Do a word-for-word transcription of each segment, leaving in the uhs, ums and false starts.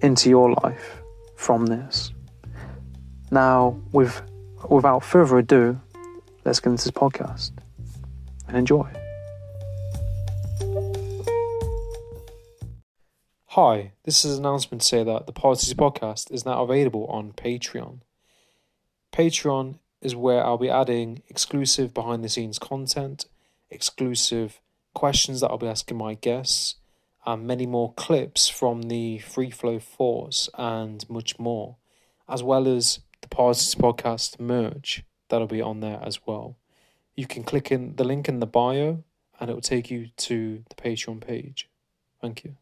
into your life from this. Now, with, without further ado, let's get into this podcast and enjoy. Hi, this is an announcement to say that the Parrsitivity Podcast is now available on Patreon. Patreon is where I'll be adding exclusive behind-the-scenes content, exclusive questions that I'll be asking my guests, and many more clips from the Free Flow Force and much more, as well as the Parrsitivity Podcast merch that'll be on there as well. You can click in the link in the bio and it will take you to the Patreon page. Thank you.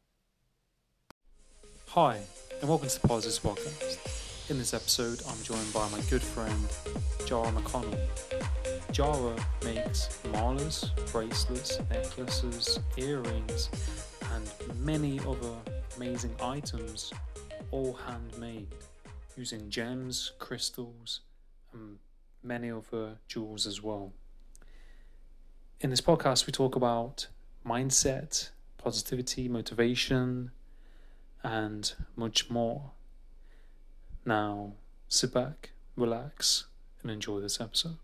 Hi, and welcome to the Parrsitivity Podcast. In this episode, I'm joined by my good friend, Jara McConnell. Jara makes malas, bracelets, necklaces, earrings, and many other amazing items, all handmade, using gems, crystals, and many other jewels as well. In this podcast, we talk about mindset, positivity, motivation, and much more. Now, sit back, relax, and enjoy this episode.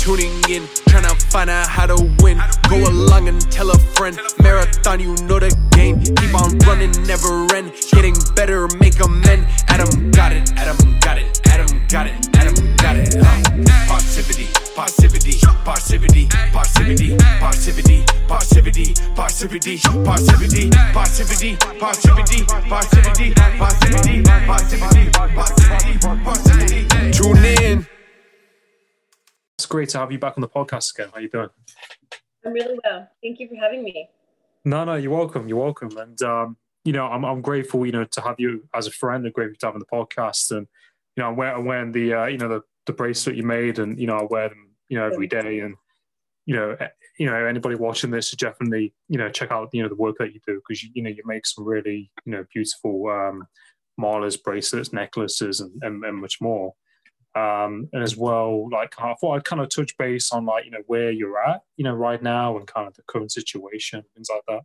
Tuning in, trying to find out how to win. Go along and tell a friend. Marathon, you know the game. Keep on running, never end. Getting better, make amend. Adam got it, Adam got it, Adam got it, Adam got it. Parrsitivity, Parrsitivity, Parrsitivity, Parrsitivity, Parrsitivity, Parrsitivity, Parrsitivity, Parrsitivity, Parrsitivity, Parrsitivity, Parrsitivity, Parrsitivity, Parrsitivity, Parrsitivity, Parrsitivity. Tune in. It's great to have you back on the podcast again. How are you doing? I'm really well. Thank you for having me. No, no, you're welcome. You're welcome. And, um, you know, I'm I'm grateful, you know, to have you as a friend. I'm grateful to have on the podcast. And, you know, I'm wearing, I'm wearing the, uh, you know, the, the bracelet you made, and, you know, I wear them, you know, every day. And, you know, you know, anybody watching this should definitely, you know, check out, you know, the work that you do, because, you, you know, you make some really, you know, beautiful um, malas, bracelets, necklaces, and, and, and much more. Um, and as well, like, I thought I'd kind of touch base on, like, you know, where you're at, you know, right now, and kind of the current situation, things like that.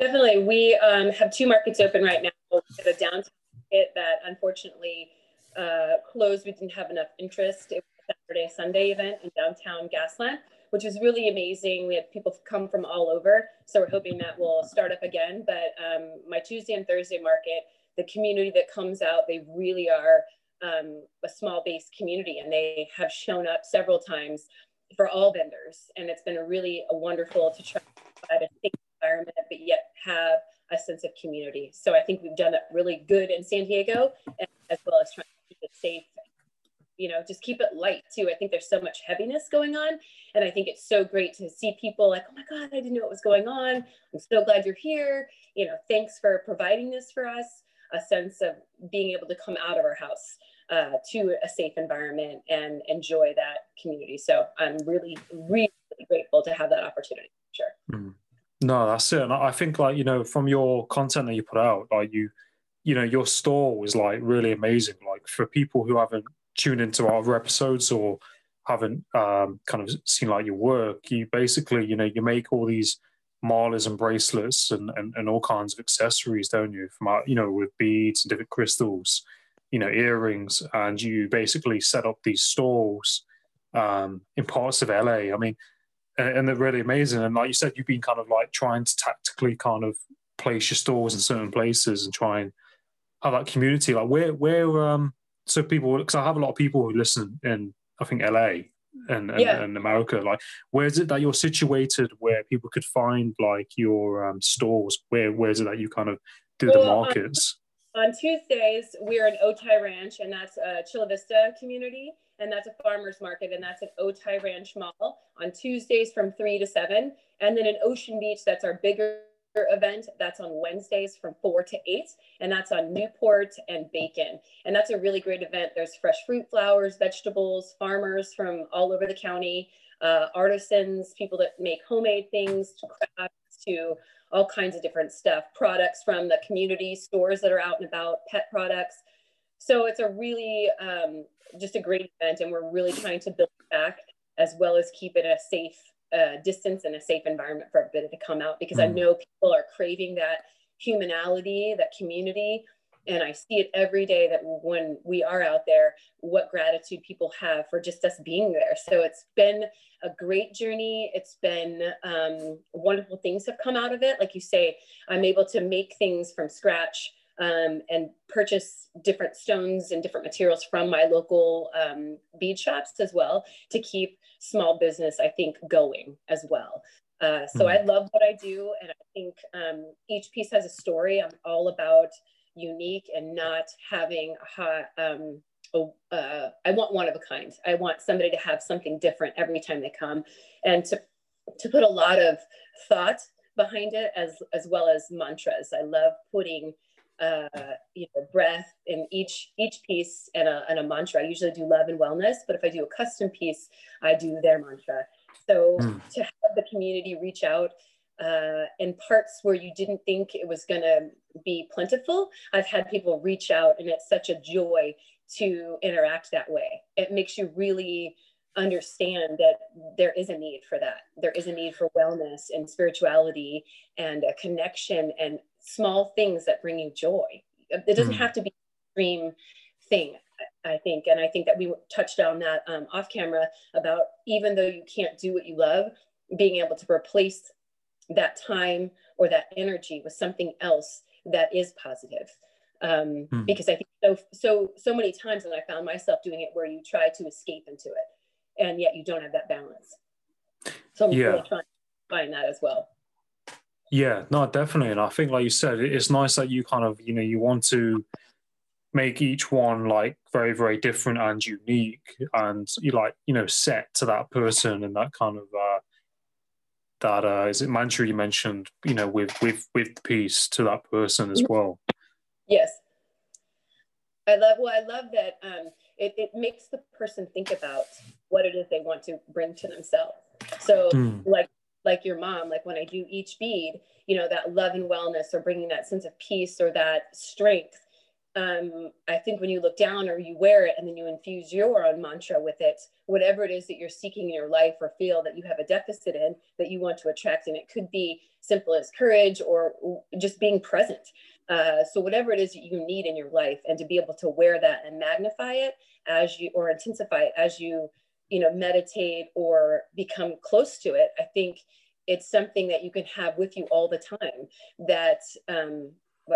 Definitely. We um, have two markets open right now. We have a downtown market that unfortunately uh, closed. We didn't have enough interest. It was a Saturday, Sunday event in downtown Gasland, which was really amazing. We had people come from all over. So we're hoping that will start up again. But um, my Tuesday and Thursday market, the community that comes out, they really are Um, a small based community, and they have shown up several times for all vendors, and it's been a really a wonderful to try to provide a safe environment but yet have a sense of community. So I think we've done that really good in San Diego, and as well as trying to keep it safe, you know, just keep it light too. I think there's so much heaviness going on, and I think it's so great to see people like, oh my God, I didn't know what was going on. I'm so glad you're here. You know, thanks for providing this for us. A sense of being able to come out of our house uh, to a safe environment and enjoy that community. So I'm really, really grateful to have that opportunity. Sure. Mm. No, that's it. And I think, like, you know, from your content that you put out, like, you, you know, your store was, like, really amazing. Like, for people who haven't tuned into our other episodes or haven't um, kind of seen, like, your work, you basically, you know, you make all these malas and bracelets and, and, and all kinds of accessories, don't you? From our, you know, with beads and different crystals, you know, earrings, and you basically set up these stores um, in parts of L A. I mean, and they're really amazing. And like you said, you've been kind of like trying to tactically kind of place your stores in certain places and try and have that community. Like where, where, um, so people, because I have a lot of people who listen in, I think, L A and, and, yeah. and America. Like, where is it that you're situated where people could find like your um, stores? Where, where is it that you kind of do well, the markets? On, on Tuesdays, we're in Otay Ranch, and that's a Chula Vista community. And that's a farmer's market, and that's at Otay Ranch Mall on Tuesdays from three to seven. And then in Ocean Beach, that's our bigger event. That's on Wednesdays from four to eight, and that's on Newport and Bacon. And that's a really great event. There's fresh fruit, flowers, vegetables, farmers from all over the county, uh, artisans, people that make homemade things, to crafts, to all kinds of different stuff, products from the community stores that are out and about, pet products. So it's a really, um, just a great event, and we're really trying to build it back as well as keep it a safe uh, distance and a safe environment for everybody to come out, because mm. I know people are craving that humanality, that community, and I see it every day that when we are out there, what gratitude people have for just us being there. So it's been a great journey. It's been um, wonderful things have come out of it. Like you say, I'm able to make things from scratch. Um, and purchase different stones and different materials from my local um, bead shops as well to keep small business, I think, going as well. Uh, so mm-hmm. I love what I do. And I think um, each piece has a story. I'm all about unique and not having a hot, um, a, uh, I want one of a kind. I want somebody to have something different every time they come, and to, to put a lot of thought behind it, as, as well as mantras. I love putting Uh, you know, breath in each each piece and a, and a mantra. I usually do love and wellness, but if I do a custom piece, I do their mantra. So mm. to have the community reach out uh, in parts where you didn't think it was going to be plentiful, I've had people reach out, and it's such a joy to interact that way. It makes you really understand that there is a need for that. There is a need for wellness and spirituality and a connection and small things that bring you joy. It doesn't mm. have to be an extreme thing, I think. And I think that we touched on that um, off camera about, even though you can't do what you love, being able to replace that time or that energy with something else that is positive. Um, mm. Because I think so, so, so many times, and I found myself doing it, where you try to escape into it, and yet you don't have that balance. So I'm yeah. really trying to find that as well. Yeah, no, definitely. And I think, like you said, it's nice that you kind of, you know, you want to make each one like very, very different and unique, and you like, you know, set to that person and that kind of, uh, that, uh, is it mantra you mentioned, you know, with, with, with the piece to that person as well. Yes. I love, well, I love that. Um, It, it makes the person think about what it is they want to bring to themselves. So mm. like, like your mom, like when I do each bead, you know, that love and wellness, or bringing that sense of peace or that strength. Um, I think when you look down, or you wear it and then you infuse your own mantra with it, whatever it is that you're seeking in your life or feel that you have a deficit in, that you want to attract. And it could be simple as courage or just being present. Uh, so whatever it is that you need in your life, and to be able to wear that and magnify it as you, or intensify it as you, you know, meditate or become close to it. I think it's something that you can have with you all the time, that, um,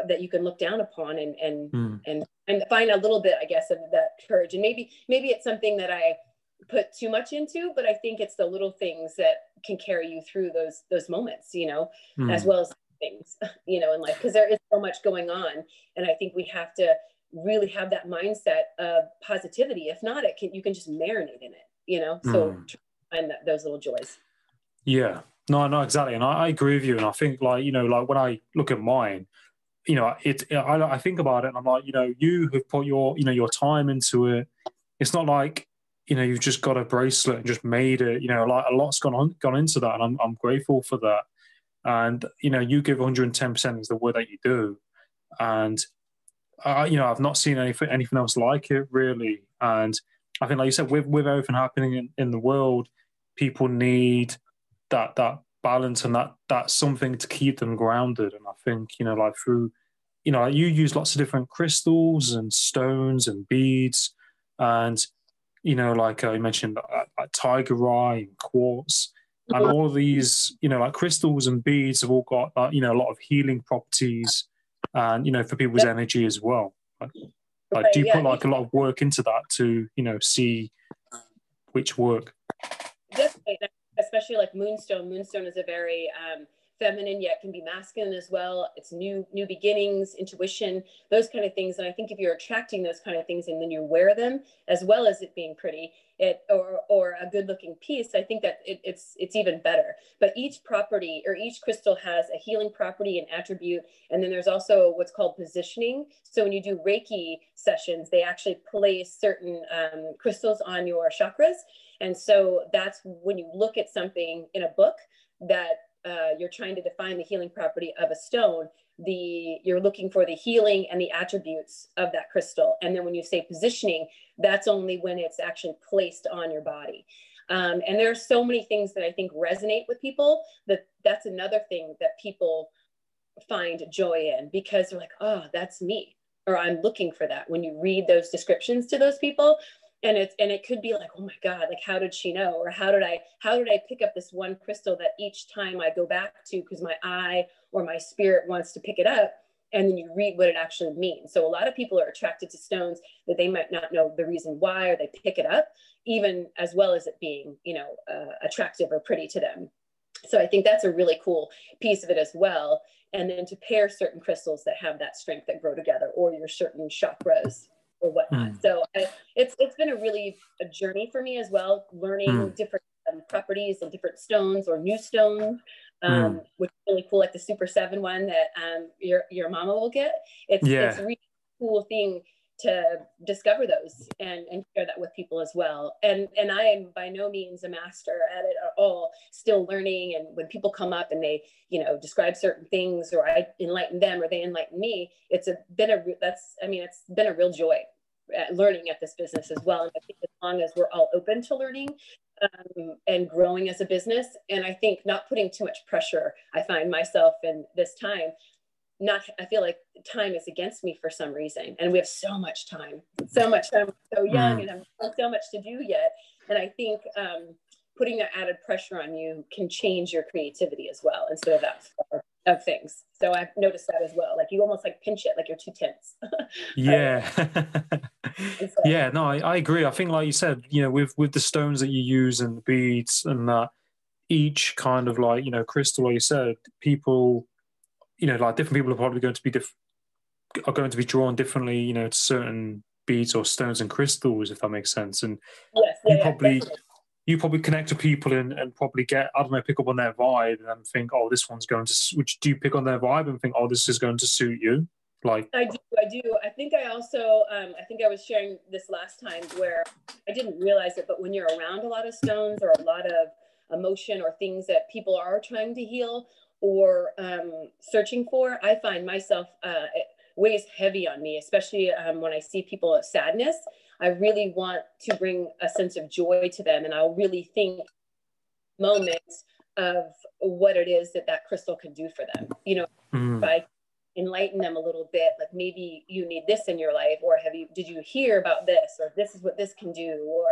that you can look down upon and, and, mm. and, and find a little bit, I guess, of that courage. And maybe, maybe it's something that I put too much into, but I think it's the little things that can carry you through those, those moments, you know, mm. as well as things, you know, in life, because there is so much going on. And I think we have to really have that mindset of positivity. If not, it can, you can just marinate in it, you know, so mm. find that, those little joys. Yeah, no, no, exactly. And I, I agree with you. And I think, like, you know, like when I look at mine, you know, it, I, I think about it and I'm like, you know, you have put your, you know, your time into it. It's not like, you know, you've just got a bracelet and just made it, you know, like a lot's gone on, gone into that. And I'm, I'm grateful for that. And, you know, you give one hundred ten percent is the word that you do. And, uh, you know, I've not seen anything, anything else like it really. And I think, like you said, with, with everything happening in, in the world, people need that, that, balance and that that's something to keep them grounded. And I think, you know, like through, you know, like you use lots of different crystals and stones and beads, and, you know, like I uh, mentioned uh, like tiger eye and quartz, And all of these, you know, like crystals and beads have all got, uh, you know, a lot of healing properties and, you know, for people's energy as well. Like, like do you yeah. put like a lot of work into that to, you know, see which work? Definitely, especially like Moonstone. Moonstone is a very um, feminine yet can be masculine as well. It's new, new beginnings, intuition, those kind of things. And I think if you're attracting those kind of things and then you wear them, as well as it being pretty, it or or a good looking piece, I think that it, it's it's even better. But each property or each crystal has a healing property and attribute. And then there's also what's called positioning. So when you do Reiki sessions, they actually place certain um, crystals on your chakras. And so that's when you look at something in a book that uh, you're trying to define the healing property of a stone, the you're looking for the healing and the attributes of that crystal. And then when you say positioning, that's only when it's actually placed on your body. Um, and there are so many things that I think resonate with people, that that's another thing that people find joy in, because they're like, oh, that's me, or I'm looking for that. When you read those descriptions to those people, And it's, and it could be like, oh my God, like, how did she know? Or how did I, how did I pick up this one crystal that each time I go back to, because my eye or my spirit wants to pick it up? And then you read what it actually means. So a lot of people are attracted to stones that they might not know the reason why, or they pick it up, even as well as it being, you know, uh, attractive or pretty to them. So I think that's a really cool piece of it as well. And then to pair certain crystals that have that strength that grow together, or your certain chakras or whatnot. Mm. So I, it's it's been a really a journey for me as well, learning mm. different um, properties and different stones or new stones, um, mm. which is really cool, like the Super Seven one that um, your your mama will get. It's yeah. it's a really cool thing to discover those and, and share that with people as well. And and I am by no means a master at it at all, still learning. And when people come up and they, you know, describe certain things, or I enlighten them or they enlighten me, it's a, been a, that's, I mean, it's been a real joy at learning at this business as well. And I think as long as we're all open to learning um, and growing as a business, and I think not putting too much pressure, I find myself in this time, Not, I feel like time is against me for some reason. And we have so much time, so much time, so young, and I'm so much to do yet. And I think um, putting that added pressure on you can change your creativity as well, instead of that sort of things. So I've noticed that as well. Like you almost like pinch it, like you're too tense. Yeah. So, yeah, no, I, I agree. I think like you said, you know, with, with the stones that you use and the beads and that, each kind of like, you know, crystal, like you said, people... you know, like different people are probably going to be diff- are going to be drawn differently, you know, to certain beads or stones and crystals, if that makes sense. And yes, you yeah, probably definitely. you probably connect to people and, and probably get, I don't know, pick up on their vibe and think, oh, this one's going to. Which do you pick on their vibe and think, oh, this is going to suit you? Like I do, I do. I think I also, um, I think I was sharing this last time where I didn't realize it, but when you're around a lot of stones or a lot of emotion or things that people are trying to heal, or um, searching for, I find myself, uh, it weighs heavy on me, especially um, when I see people of sadness. I really want to bring a sense of joy to them, and I'll really think moments of what it is that that crystal can do for them. You know, mm. if I enlighten them a little bit, like maybe you need this in your life, or have you, did you hear about this, or this is what this can do, or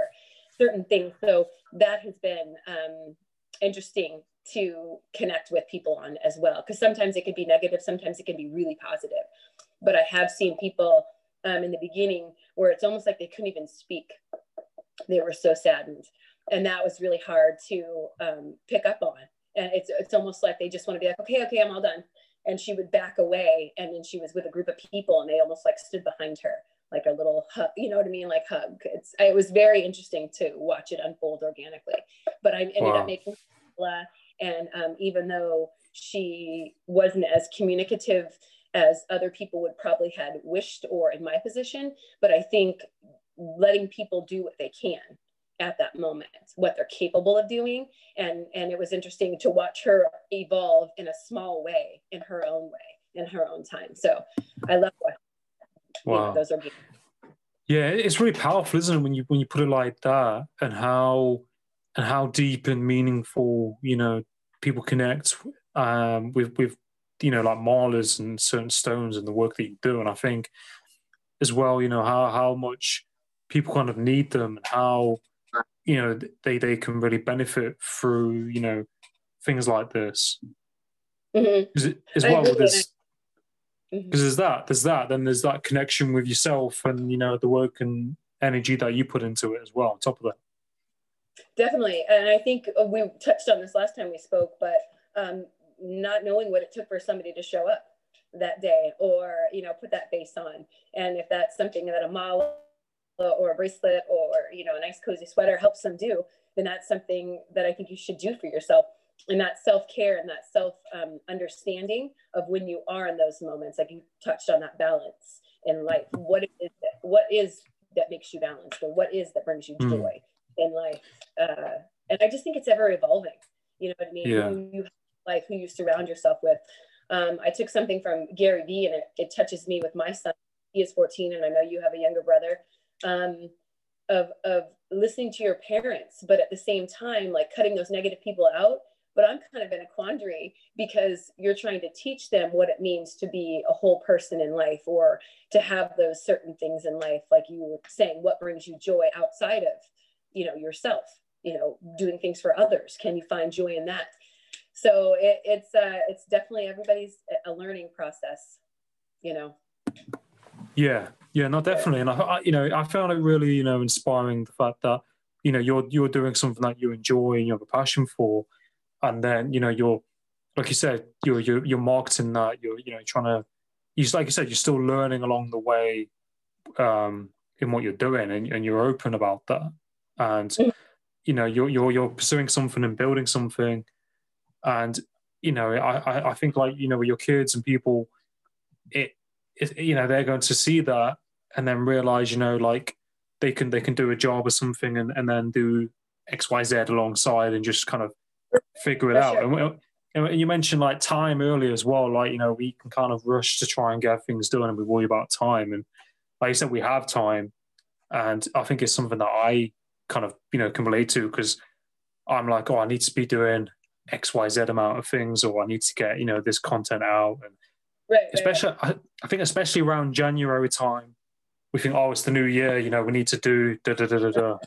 certain things. So that has been um, interesting to connect with people on as well, because sometimes it could be negative, sometimes it can be really positive. But I have seen people um, in the beginning where it's almost like they couldn't even speak. They were so saddened, and that was really hard to um, pick up on. And it's it's almost like they just want to be like, okay, okay, I'm all done. And she would back away, and then she was with a group of people, and they almost like stood behind her, like a little hug, you know what I mean? Like hug. It's it was very interesting to watch it unfold organically. But I ended wow. up making uh, And um, even though she wasn't as communicative as other people would probably had wished, or in my position, but I think letting people do what they can at that moment, what they're capable of doing. And, and it was interesting to watch her evolve in a small way, in her own way, in her own time. So I love watching that. Wow. You know, those are beautiful. Yeah, it's really powerful, isn't it? When you, when you put it like that, and how, and how deep and meaningful, you know, people connect um, with, with, you know, like marlers and certain stones and the work that you do. And I think as well, you know, how, how much people kind of need them, and how, you know, they, they can really benefit through, you know, things like this. Mm-hmm. As, as well, there's, mm-hmm. there's that, there's that, then there's that connection with yourself and, you know, the work and energy that you put into it as well on top of that. Definitely. And I think we touched on this last time we spoke, but um, not knowing what it took for somebody to show up that day or, you know, put that face on. And if that's something that a mala or a bracelet or, you know, a nice cozy sweater helps them do, then that's something that I think you should do for yourself. And that self-care and that self um, understanding of when you are in those moments, like you touched on that balance in life. What is that, what is that makes you balanced, or what is that brings you joy mm. in life? Uh, and I just think it's ever evolving. You know what I mean? Yeah. Who you have in life, who you surround yourself with. Um, I took something from Gary Vee, and it, it touches me with my son. He is fourteen, and I know you have a younger brother. Um, of of listening to your parents, but at the same time, like cutting those negative people out. But I'm kind of in a quandary because you're trying to teach them what it means to be a whole person in life, or to have those certain things in life, like you were saying, what brings you joy outside of, you know, yourself, you know, doing things for others. Can you find joy in that? So it, it's uh, it's definitely everybody's a learning process, you know. Yeah, yeah, no, definitely. And I, I you know, I found it really, you know, inspiring, the fact that, you know, you're you're doing something that you enjoy and you have a passion for. And then, you know, you're, like you said, you're, you're, you're marketing that, you're, you know, trying to, you like you said, you're still learning along the way um, in what you're doing, and, and you're open about that. And, you know, you're, you're, you're pursuing something and building something. And, you know, I, I think, like, you know, with your kids and people, it, it, you know, they're going to see that and then realize, you know, like they can, they can do a job or something and, and then do X, Y, Z alongside and just kind of figure it For out sure. and, and you mentioned like time earlier as well, like, you know, we can kind of rush to try and get things done and we worry about time, and like you said, we have time. And I think it's something that I kind of, you know, can relate to, because I'm like, oh, I need to be doing X Y Z amount of things, or I need to get, you know, this content out. And right, especially right. I, I think especially around January time, we think, oh, it's the new year, you know, we need to do da da da da da.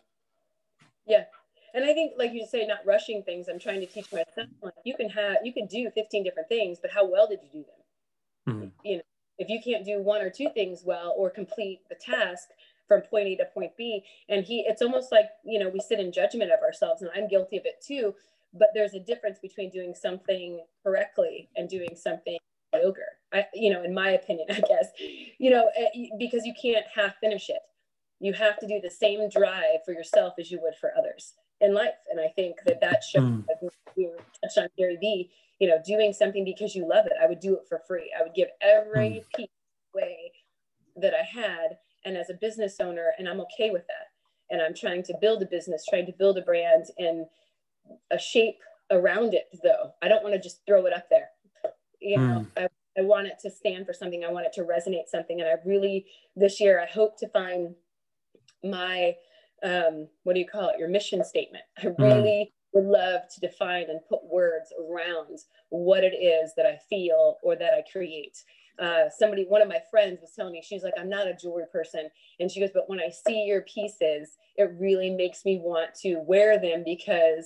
Yeah. And I think, like you say, not rushing things. I'm trying to teach my son, like, you can have, you can do fifteen different things, but how well did you do them? Mm-hmm. You know, if you can't do one or two things well, or complete the task from point A to point B, and he, it's almost like, you know, we sit in judgment of ourselves, and I'm guilty of it too. But there's a difference between doing something correctly and doing something mediocre. I, you know, in my opinion, I guess, you know, because you can't half finish it. You have to do the same drive for yourself as you would for others in life. And I think that that shows, mm. we were touched on Gary Vee, you know, doing something because you love it. I would do it for free. I would give every mm. piece away that I had. And as a business owner, and I'm okay with that. And I'm trying to build a business, trying to build a brand and a shape around it though. I don't want to just throw it up there. You know, mm. I, I want it to stand for something. I want it to resonate something. And I really, this year, I hope to find my, Um, what do you call it? Your mission statement. I really mm. would love to define and put words around what it is that I feel or that I create. Uh, somebody, one of my friends was telling me, she's like, I'm not a jewelry person. And she goes, but when I see your pieces, it really makes me want to wear them because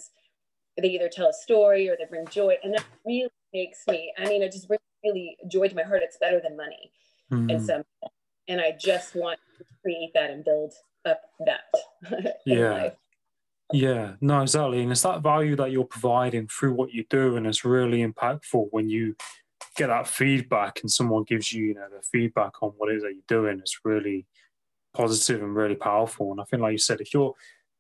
they either tell a story or they bring joy. And that really makes me, I mean, it just brings really joy to my heart. It's better than money. Mm. And some, and I just want to create that and build up that. Yeah, life. Yeah, no, exactly. And it's that value that you're providing through what you do, and it's really impactful when you get that feedback and someone gives you, you know, the feedback on what it is that you're doing. It's really positive and really powerful. And I think, like you said, if you're,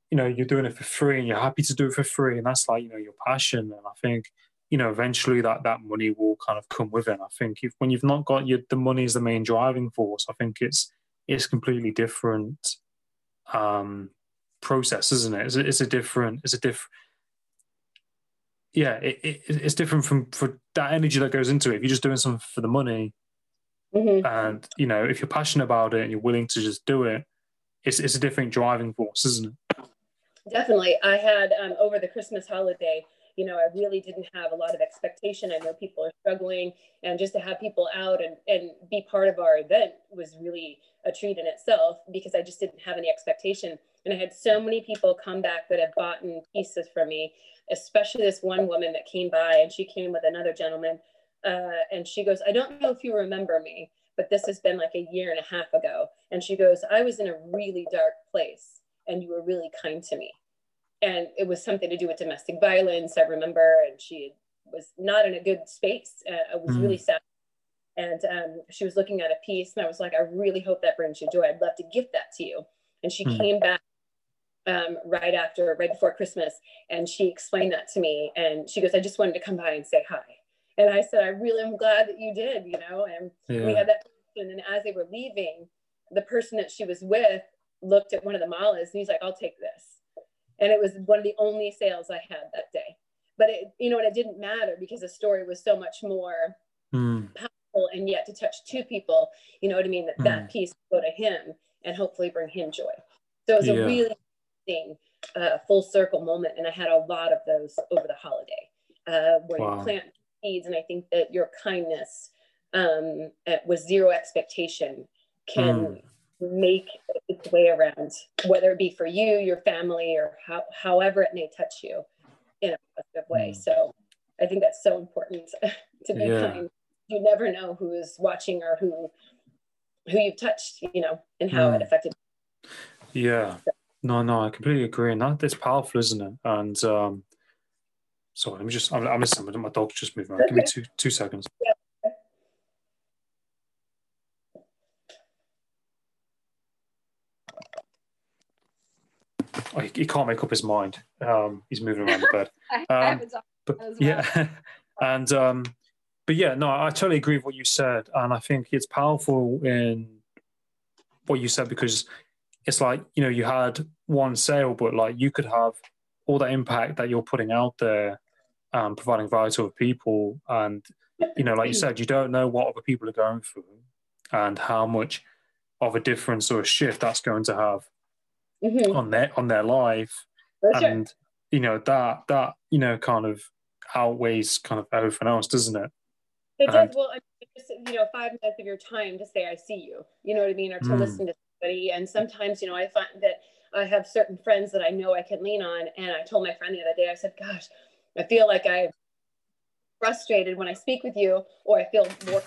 you know, you're doing it for free and you're happy to do it for free, and that's like, you know, your passion. And I think, you know, eventually that that money will kind of come with it. And I think if when you've not got your, the money is the main driving force, I think it's it's completely different um process, isn't it? It's, it's a different, it's a different, yeah, it, it, it's different from for that energy that goes into it. If you're just doing something for the money, mm-hmm. and you know, if you're passionate about it and you're willing to just do it, it's it's a different driving force, isn't it? Definitely. I had um over the Christmas holiday, you know, I really didn't have a lot of expectation. I know people are struggling, and just to have people out and, and be part of our event was really a treat in itself, because I just didn't have any expectation. And I had so many people come back that had bought pieces from me, especially this one woman that came by, and she came with another gentleman. Uh, and she goes, I don't know if you remember me, but this has been like a year and a half ago. And she goes, I was in a really dark place and you were really kind to me. And it was something to do with domestic violence, I remember. And she was not in a good space. Uh, I was mm-hmm. really sad. And um, she was looking at a piece, and I was like, I really hope that brings you joy. I'd love to gift that to you. And she mm-hmm. came back um, right after, right before Christmas. And she explained that to me. And she goes, I just wanted to come by and say hi. And I said, I really am glad that you did, you know? And yeah. we had that person, and as they were leaving, the person that she was with looked at one of the malas, and he's like, I'll take this. And it was one of the only sales I had that day. But it, you know, and it didn't matter because the story was so much more mm. powerful, and yet to touch two people, you know what I mean? That, mm. that piece would go to him and hopefully bring him joy. So it was yeah. a really interesting uh, full circle moment. And I had a lot of those over the holiday uh, where wow. you plant seeds. And I think that your kindness um, with zero expectation can mm. make its way around, whether it be for you, your family, or how, however it may touch you in a positive way. Mm. So I think that's so important to be yeah. kind. You never know who is watching or who who you've touched, you know, and how mm. it affected you. Yeah. So. No, no, I completely agree. And that is powerful, isn't it? And um, so let me just, I'm, I'm listening, my dog's just moving. Okay. Give me two, two seconds. Yeah. Oh, he, he can't make up his mind. Um, he's moving around the bed. Um, I haven't talked but, as well. Yeah, and um, but yeah, no, I totally agree with what you said, and I think it's powerful in what you said because it's like, you know, you had one sale, but like you could have all that impact that you're putting out there, um, providing value to other people, and you know, like you said, you don't know what other people are going through and how much of a difference or a shift that's going to have. Mm-hmm. on their on their life. That's and sure. you know that that you know kind of outweighs kind of everything else, doesn't it? It and, does. Well, I mean, just, you know, five minutes of your time to say I see you, you know what I mean, or to mm. listen to somebody. And sometimes, you know, I find that I have certain friends that I know I can lean on. And I told my friend the other day, I said, gosh, I feel like I'm frustrated when I speak with you, or I feel more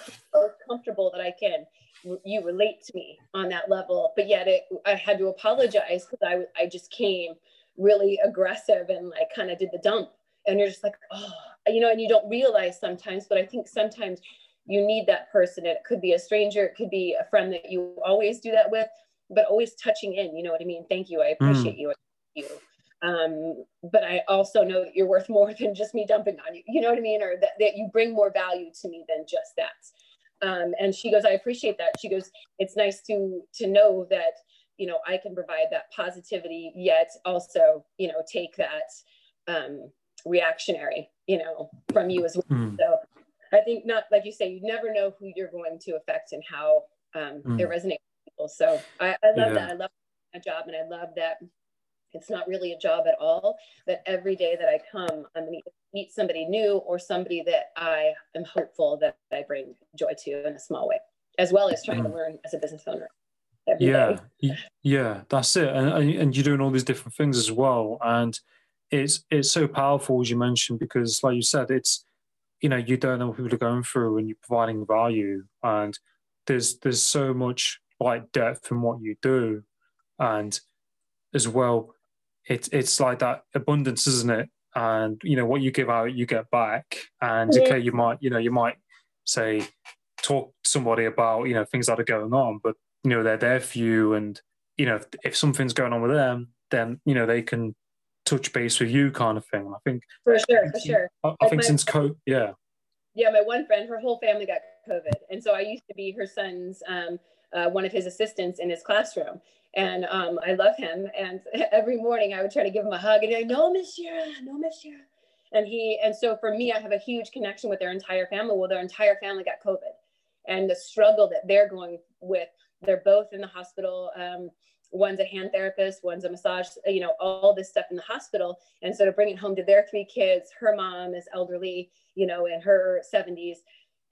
comfortable that I can you relate to me on that level. But yet it, I had to apologize because I, I just came really aggressive and like kind of did the dump, and you're just like, oh, you know, and you don't realize sometimes, but I think sometimes you need that person. It could be a stranger. It could be a friend that you always do that with, but always touching in, you know what I mean? Thank you. I appreciate mm. you. you. Um, but I also know that you're worth more than just me dumping on you, you know what I mean? Or that, that you bring more value to me than just that. Um, and she goes, I appreciate that. She goes, it's nice to to know that, you know, I can provide that positivity, yet also, you know, take that um, reactionary, you know, from you as well. Mm. So I think not, like you say, you never know who you're going to affect and how um, mm. it resonates with people. So I, I love yeah. that. I love my job, and I love that it's not really a job at all, that every day that I come, I'm going to meet somebody new or somebody that I am hopeful that I bring joy to in a small way, as well as trying mm. to learn as a business owner. Yeah, day. yeah, that's it. And, and you're doing all these different things as well. And it's it's so powerful, as you mentioned, because like you said, it's, you know, you don't know what people are going through, and you're providing value. And there's there's so much like depth in what you do. And as well, It's it's like that abundance, isn't it? And you know what you give out, you get back. And okay, you might you know you might say talk to somebody about you know things that are going on, but you know they're there for you. And you know if, if something's going on with them, then you know they can touch base with you, kind of thing. And I think for sure, for sure. I, I like think my, since COVID, yeah, yeah. My one friend, her whole family got COVID, and so I used to be her son's um, uh, one of his assistants in his classroom. And um, I love him. And every morning I would try to give him a hug, and I no, Miss Jara, no, Miss Jara. And he, and so for me, I have a huge connection with their entire family. Well, their entire family got COVID, and the struggle that they're going with. They're both in the hospital. Um, one's a hand therapist, one's a massage, you know, all this stuff in the hospital. And so to bring it home to their three kids, her mom is elderly, you know, in her seventies.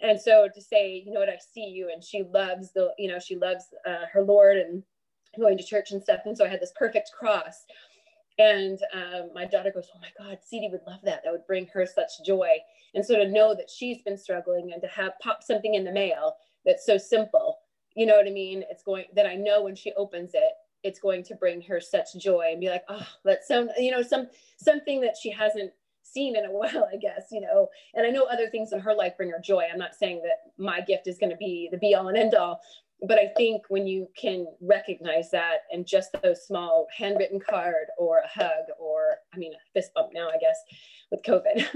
And so to say, you know what, I see you. And she loves the, you know, she loves uh, her Lord and going to church and stuff. And so I had this perfect cross. And um, my daughter goes, oh my God, Ceedee would love that. That would bring her such joy. And so to know that she's been struggling and to have pop something in the mail that's so simple, you know what I mean? It's going, that I know when she opens it, it's going to bring her such joy and be like, oh, that's some, you know, some, something that she hasn't seen in a while, I guess, you know, and I know other things in her life bring her joy. I'm not saying that my gift is going to be the be all and end all, but I think when you can recognize that, and just those small handwritten card or a hug, or, I mean, a fist bump now, I guess, with COVID,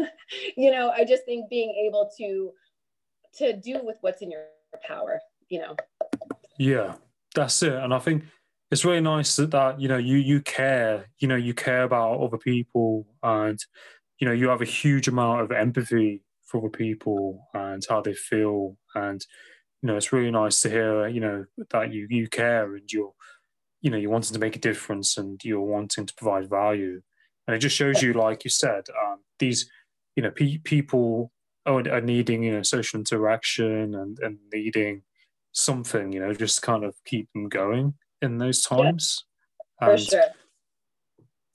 you know, I just think being able to, to do with what's in your power, you know? Yeah, that's it. And I think it's really nice that, that, you know, you, you care, you know, you care about other people, and, you know, you have a huge amount of empathy for other people and how they feel. And, you know, it's really nice to hear, you know, that you, you care and you're, you know, you're wanting to make a difference and you're wanting to provide value. And it just shows you, like you said, um, these, you know, pe- people are, are needing, you know, social interaction and, and needing something, you know, just to kind of keep them going in those times. Yeah, for and, sure.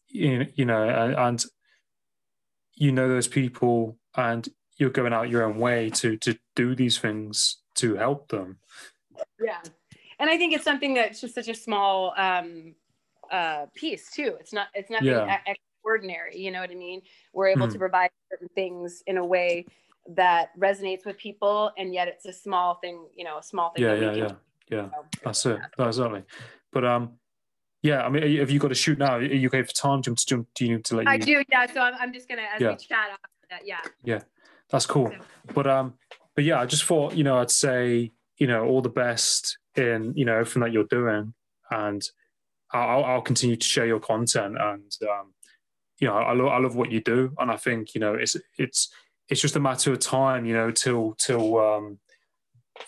You, you know, and, and, you know, those people, and you're going out your own way to, to do these things to help them. Yeah. And I think it's something that's just such a small um, uh, piece too. It's not, it's not yeah. extraordinary, you know what I mean? We're able mm. to provide certain things in a way that resonates with people, and yet it's a small thing, you know, a small thing. Yeah, yeah, yeah, yeah. So, that's yeah. it, that's exactly. But um, yeah, I mean, have you got to shoot now? Are you okay for time? Do you need to let you? I do, yeah, so I'm, I'm just gonna, as yeah. we chat after that, yeah. Yeah, that's cool. So. But um, but yeah, I just thought, you know, I'd say, you know, all the best in, you know, everything that you're doing, and I'll, I'll continue to share your content, and um, you know, I love, I love what you do, and I think, you know, it's, it's, it's just a matter of time, you know, till till um,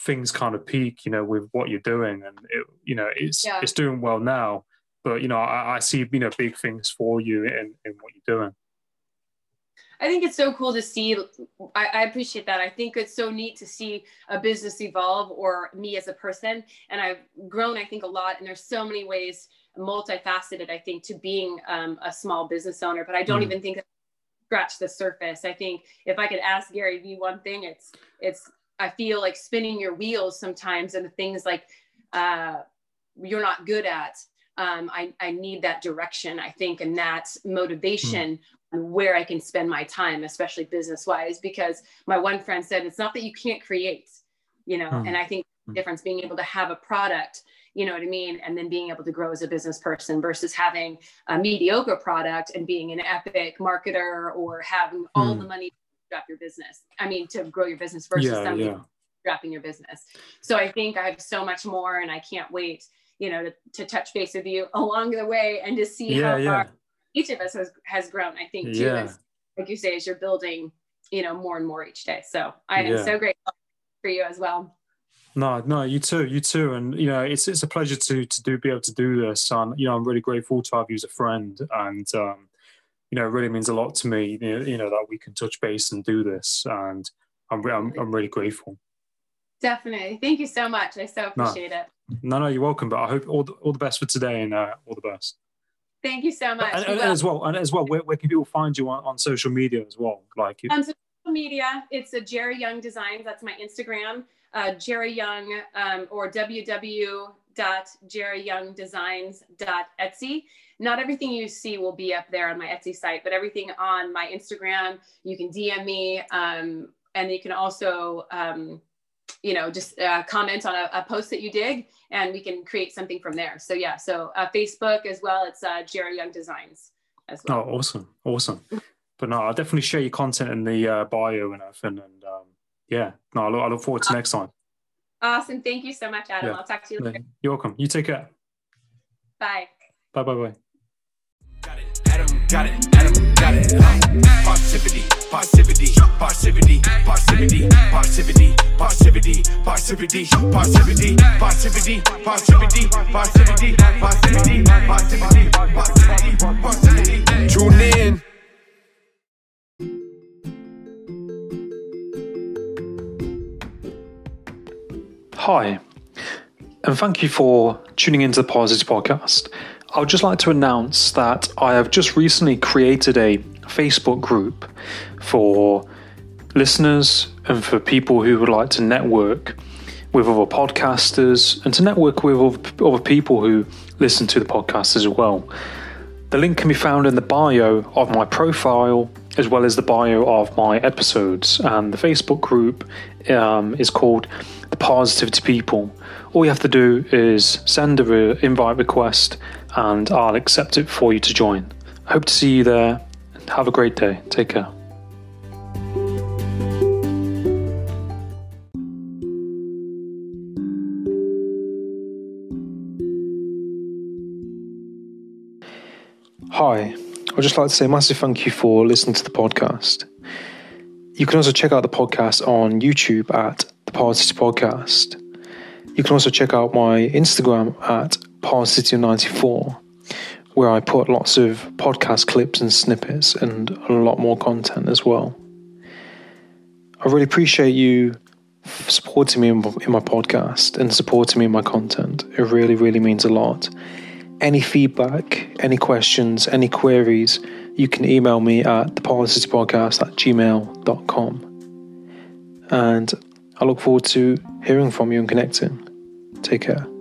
things kind of peak, you know, with what you're doing, and it, you know, it's yeah. it's doing well now, but you know, I, I see, you know, big things for you in, in what you're doing. I think it's so cool to see. I, I appreciate that. I think it's so neat to see a business evolve, or me as a person. And I've grown, I think, a lot. And there's so many ways, multifaceted, I think, to being um, a small business owner. But I don't mm. even think I scratch the surface. I think if I could ask Gary Vee one thing, it's, it's, I feel like spinning your wheels sometimes, and the things like uh, you're not good at. Um, I, I need that direction, I think, and that motivation mm. on where I can spend my time, especially business-wise, because my one friend said, it's not that you can't create, you know, mm. and I think the difference being able to have a product, you know what I mean, and then being able to grow as a business person versus having a mediocre product and being an epic marketer, or having all mm. the money to drop your business. I mean, to grow your business versus yeah, something yeah. dropping your business. So I think I have so much more, and I can't wait, you know, to, to touch base with you along the way, and to see yeah, how yeah. far each of us has, has grown, I think, too, yeah. as, like you say, as you're building, you know, more and more each day. So I yeah. am so grateful for you as well. No, no, you too, you too. And, you know, it's it's a pleasure to to do be able to do this. And, you know, I'm really grateful to have you as a friend. And, um, you know, it really means a lot to me, you know, that we can touch base and do this. And I'm I'm, I'm really grateful. Definitely. Thank you so much. I so appreciate no. it. No, no, you're welcome. But I hope all the, all the best for today, and uh, all the best. Thank you so much. And, and, and as well, and as well, where, where can people find you on, on social media as well? Like on um, social media, it's a Jara Young Designs. That's my Instagram, uh, Jara Young, um, or w w w dot jara young designs dot etsy. Not everything you see will be up there on my Etsy site, but everything on my Instagram. You can D M me, um, and you can also. Um, you know, just uh, comment on a, a post that you dig, and we can create something from there. So yeah, so uh, Facebook as well, it's uh, Jara Young Designs as well. Oh, awesome, awesome. But no, I'll definitely share your content in the uh, bio and everything. And um, yeah, no, I look, I look forward to awesome. next time. Awesome, thank you so much, Adam. Yeah. I'll talk to you later. You're welcome, you take care. Bye. Bye, bye, bye. Got it, Adam, got it, Adam, got it. Parrsitivity. Parrsitivity, parrsitivity, parrsitivity, parrsitivity, parrsitivity, parrsitivity, parrsitivity, parrsitivity, parrsitivity, parrsitivity, parrsitivity, parrsitivity, parrsitivity, parrsitivity. Tune in. Hi, and thank you for tuning into the Parrsitivity Podcast. I would just like to announce that I have just recently created a Facebook group for listeners and for people who would like to network with other podcasters and to network with other people who listen to the podcast as well. The link can be found in the bio of my profile as well as the bio of my episodes, and the Facebook group um, is called The Parrsitivity People. All you have to do is send an re- invite request and I'll accept it for you to join. I hope to see you there and have a great day. Take care. Hi, I'd just like to say a massive thank you for listening to the podcast. You can also check out the podcast on YouTube at The Parrsitivity Podcast. You can also check out my Instagram at Parrsitivity ninety-four, where I put lots of podcast clips and snippets and a lot more content as well. I really appreciate you supporting me in my podcast and supporting me in my content. It really, really means a lot. Any feedback, any questions, any queries, you can email me at the parrsitivity podcast at gmail dot com. And I look forward to hearing from you and connecting. Take care.